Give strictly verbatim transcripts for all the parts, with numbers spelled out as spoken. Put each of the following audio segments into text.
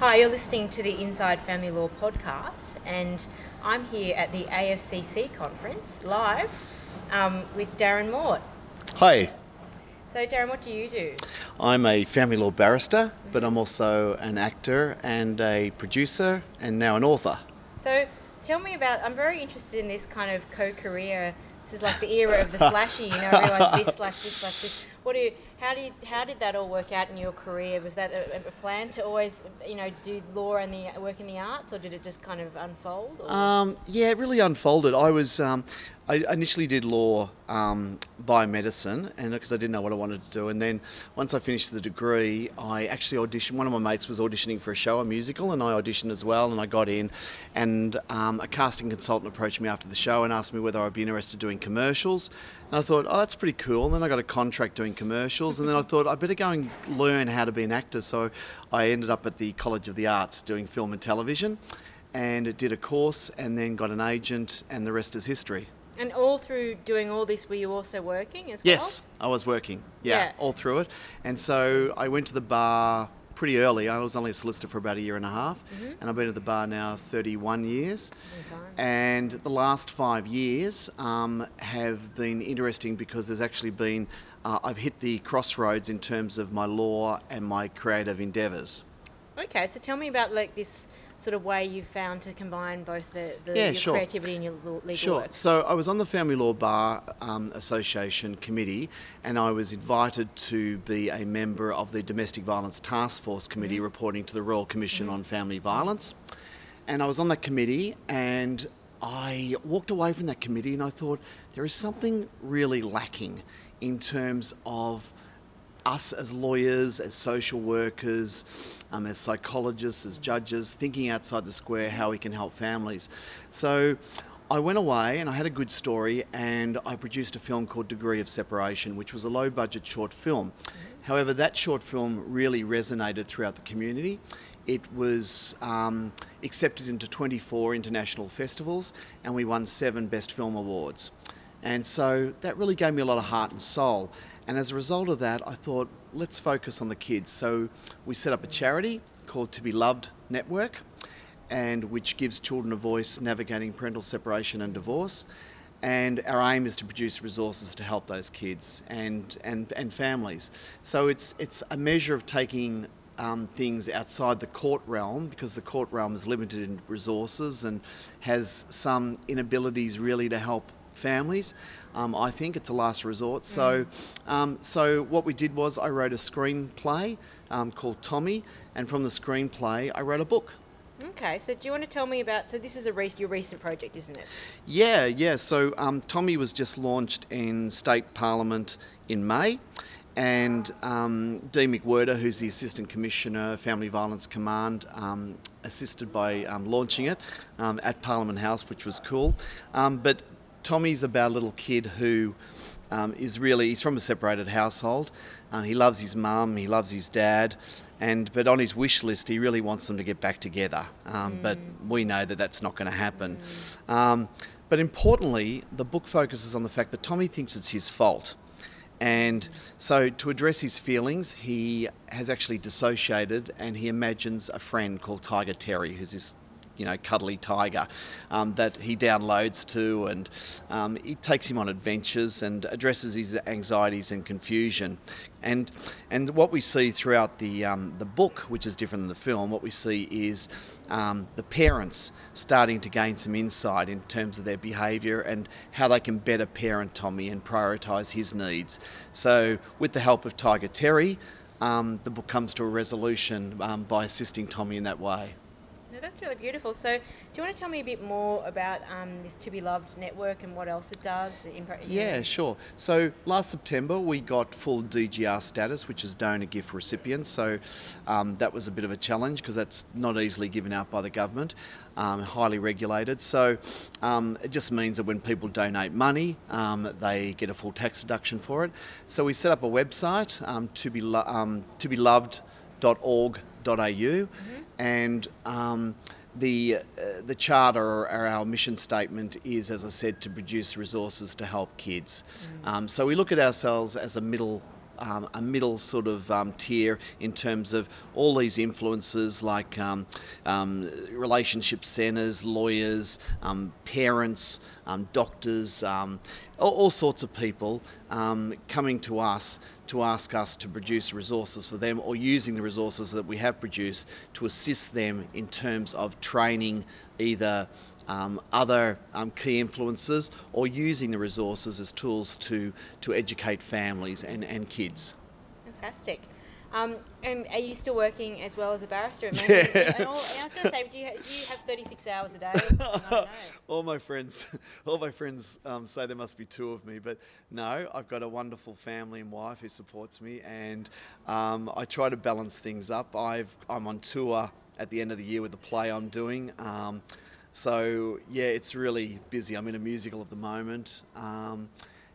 Hi, you're listening to the Inside Family Law podcast, and I'm here at the A F C C conference live um, with Darren Mort. Hi. So Darren, what do you do? I'm a family law barrister, but I'm also an actor and a producer and now an author. So tell me about, I'm very interested in this kind of co-career. This is like the era of the slashy, you know, everyone's this slash, this slash, this. What do you, how do you, how did that all work out in your career? Was that a, a plan to always, you know, do law and the work in the arts, or did it just kind of unfold? Or? Um, yeah, it really unfolded. I was, um, I initially did law um, by medicine, and because I didn't know what I wanted to do. And then once I finished the degree, I actually auditioned. One of my mates was auditioning for a show, a musical, and I auditioned as well. And I got in, and um, a casting consultant approached me after the show and asked me whether I'd be interested in doing commercials. And I thought, oh, that's pretty cool. And then I got a contract doing commercials. And then I thought, I better go and learn how to be an actor. So I ended up at the College of the Arts doing film and television, and did a course and then got an agent, and the rest is history. And all through doing all this, were you also working as well? Yes, I was working. Yeah, yeah. All through it. And so I went to the bar pretty early. I was only a solicitor for about a year and a half, mm-hmm. and I've been at the bar now thirty-one years. And the last five years um, have been interesting because there's actually been, uh, I've hit the crossroads in terms of my law and my creative endeavours. Okay, so tell me about like this sort of way you found to combine both the, the yeah, your sure. creativity and your legal sure. work. So I was on the Family Law Bar um, Association committee, and I was invited to be a member of the Domestic Violence Task Force Committee, mm-hmm. reporting to the Royal Commission, mm-hmm. on Family Violence. And I was on that committee, and I walked away from that committee and I thought, there is something really lacking in terms of us as lawyers, as social workers, um, as psychologists, as judges, thinking outside the square how we can help families. So I went away and I had a good story, and I produced a film called Degree of Separation, which was a low budget short film. However, that short film really resonated throughout the community. It was um, accepted into twenty-four international festivals, and we won seven Best Film Awards. And so that really gave me a lot of heart and soul. And as a result of that, I thought, let's focus on the kids. So we set up a charity called To Be Loved Network, and which gives children a voice navigating parental separation and divorce. And our aim is to produce resources to help those kids and and, and families. So it's it's a measure of taking um, things outside the court realm, because the court realm is limited in resources and has some inabilities really to help families. Um, I think it's a last resort. So, um, so what we did was I wrote a screenplay um, called Tommy, and from the screenplay I wrote a book. Okay, so do you want to tell me about, so this is a rec- your recent project, isn't it? Yeah, yeah. So um, Tommy was just launched in State Parliament in May, and um, Dee McWherter, who's the Assistant Commissioner, Family Violence Command, um, assisted by um, launching it um, at Parliament House, which was cool. Um, but Tommy's about a little kid who um, is really, he's from a separated household. Um, he loves his mum, he loves his dad, and but on his wish list he really wants them to get back together. Um, mm. But we know that that's not going to happen. Mm. Um, but importantly, the book focuses on the fact that Tommy thinks it's his fault. And so to address his feelings, he has actually dissociated, and he imagines a friend called Tiger Terry, who's this you know, cuddly tiger um, that he downloads to, and um, it takes him on adventures and addresses his anxieties and confusion. And and what we see throughout the um, the book, which is different than the film, what we see is um, the parents starting to gain some insight in terms of their behaviour and how they can better parent Tommy and prioritise his needs. So with the help of Tiger Terry, um, the book comes to a resolution um, by assisting Tommy in that way. That's really beautiful. So do you want to tell me a bit more about um, this To Be Loved Network and what else it does? The impro- yeah. yeah, sure. So last September we got full D G R status, which is donor gift recipient. So um, that was a bit of a challenge because that's not easily given out by the government, um, highly regulated. So um, it just means that when people donate money, um, they get a full tax deduction for it. So we set up a website, um, to be lo- um, to be loved dot org dot a u. Mm-hmm. And um, the uh, the charter, or our mission statement, is, as I said, to produce resources to help kids. Mm-hmm. Um, so we look at ourselves as a middle um, a middle sort of um, tier in terms of all these influences like um, um, relationship centres, lawyers, um, parents, um, doctors, um, all, all sorts of people um, coming to us to ask us to produce resources for them, or using the resources that we have produced to assist them in terms of training either Um, other um, key influences, or using the resources as tools to, to educate families and, and kids. Fantastic. Um, and are you still working as well as a barrister? At yeah. and, all, and I was going to say, do you, ha- do you have thirty-six hours a day? Or something? I don't know. All my friends, all my friends um, say there must be two of me, but no, I've got a wonderful family and wife who supports me, and um, I try to balance things up. I've I'm on tour at the end of the year with the play I'm doing. Um, So, yeah, it's really busy. I'm in a musical at the moment, um,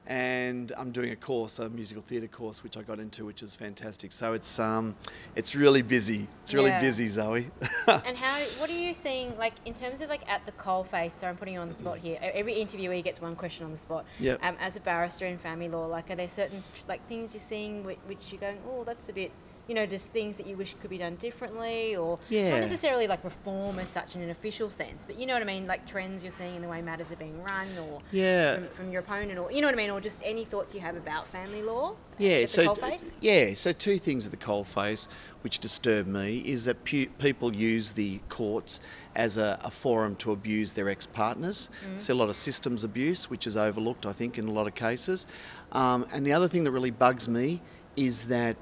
and I'm doing a course, a musical theatre course, which I got into, which is fantastic. So it's um, it's really busy. It's really yeah. busy, Zoe. And how? What are you seeing, like, in terms of, like, at the coalface, so I'm putting you on the spot here. Every interviewee gets one question on the spot. Yep. Um, as a barrister in family law, like, are there certain, like, things you're seeing which, which you're going, oh, that's a bit... You know, just things that you wish could be done differently, or yeah. not necessarily like reform as such in an official sense, but you know what I mean, like trends you're seeing in the way matters are being run, or yeah. from, from your opponent, or you know what I mean, or just any thoughts you have about family law yeah, at so, the coalface? Yeah, so two things at the coalface which disturb me is that pu- people use the courts as a, a forum to abuse their ex-partners. Mm. So a lot of systems abuse, which is overlooked, I think, in a lot of cases. Um, and the other thing that really bugs me is that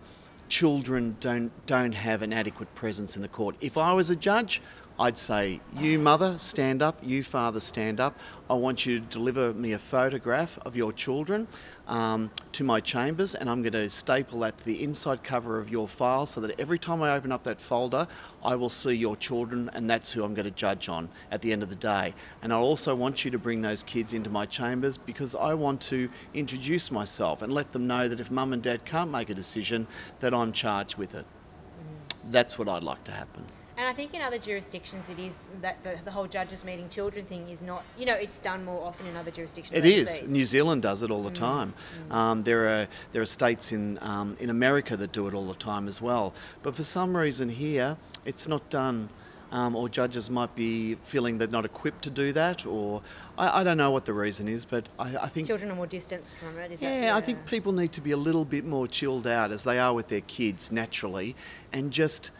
children don't don't have an adequate presence in the court. If I was a judge, I'd say, you mother, stand up, you father, stand up. I want you to deliver me a photograph of your children um, to my chambers, and I'm going to staple that to the inside cover of your file so that every time I open up that folder, I will see your children, and that's who I'm going to judge on at the end of the day. And I also want you to bring those kids into my chambers because I want to introduce myself and let them know that if mum and dad can't make a decision, that I'm charged with it. That's what I'd like to happen. And I think in other jurisdictions it is that the, the whole judges meeting children thing is not, you know, it's done more often in other jurisdictions. It is. Overseas. New Zealand does it all the mm. time. Mm. Um, there are there are states in um, in America that do it all the time as well. But for some reason here it's not done. Um, or judges might be feeling they're not equipped to do that, or I, I don't know what the reason is, but I, I think... Children are more distanced from it, is yeah, that... Yeah, I think people need to be a little bit more chilled out as they are with their kids naturally, and just...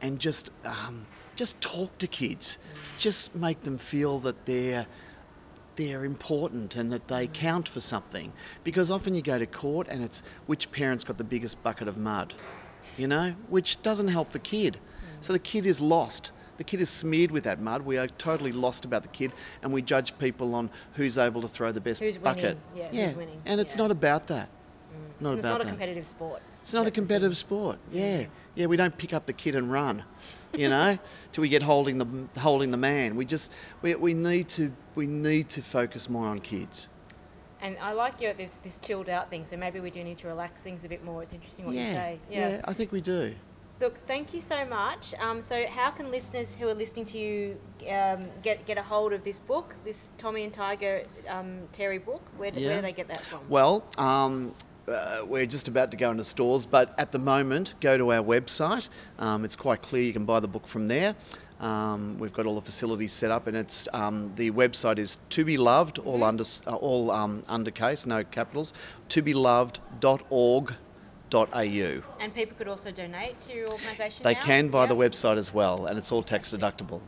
and just um, just talk to kids. Mm. Just make them feel that they're they're important and that they mm. count for something. Because often you go to court and it's which parent's got the biggest bucket of mud, you know, which doesn't help the kid. Mm. So the kid is lost. The kid is smeared with that mud. We are totally lost about the kid, and we judge people on who's able to throw the best who's bucket. Winning. Yeah, yeah, who's winning. And it's yeah. not about that. Mm. Not and about it's not that. a competitive sport. It's not That's a competitive sport. Yeah, yeah. We don't pick up the kid and run, you know, till we get holding the holding the man. We just we we need to we need to focus more on kids. And I like your this this chilled out thing. So maybe we do need to relax things a bit more. It's interesting what yeah, you say. Yeah. yeah, I think we do. Look, thank you so much. Um, so how can listeners who are listening to you um, get get a hold of this book, this Tommy and Tiger um, Terry book? Where do, yeah. where do they get that from? Well. Um, Uh, we're just about to go into stores, but at the moment, go to our website. Um, it's quite clear you can buy the book from there. Um, we've got all the facilities set up, and it's um, the website is To Be Loved, all mm-hmm. under uh, all um, undercase, no capitals, to be loved dot org dot a u. And people could also donate to your organisation. They now? can via yeah. the website as well, and it's all tax deductible.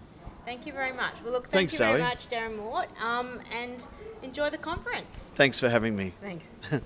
Thank you very much. Well, look, thank Thanks, you very Zoe. much, Darren Mort, um, and enjoy the conference. Thanks for having me. Thanks.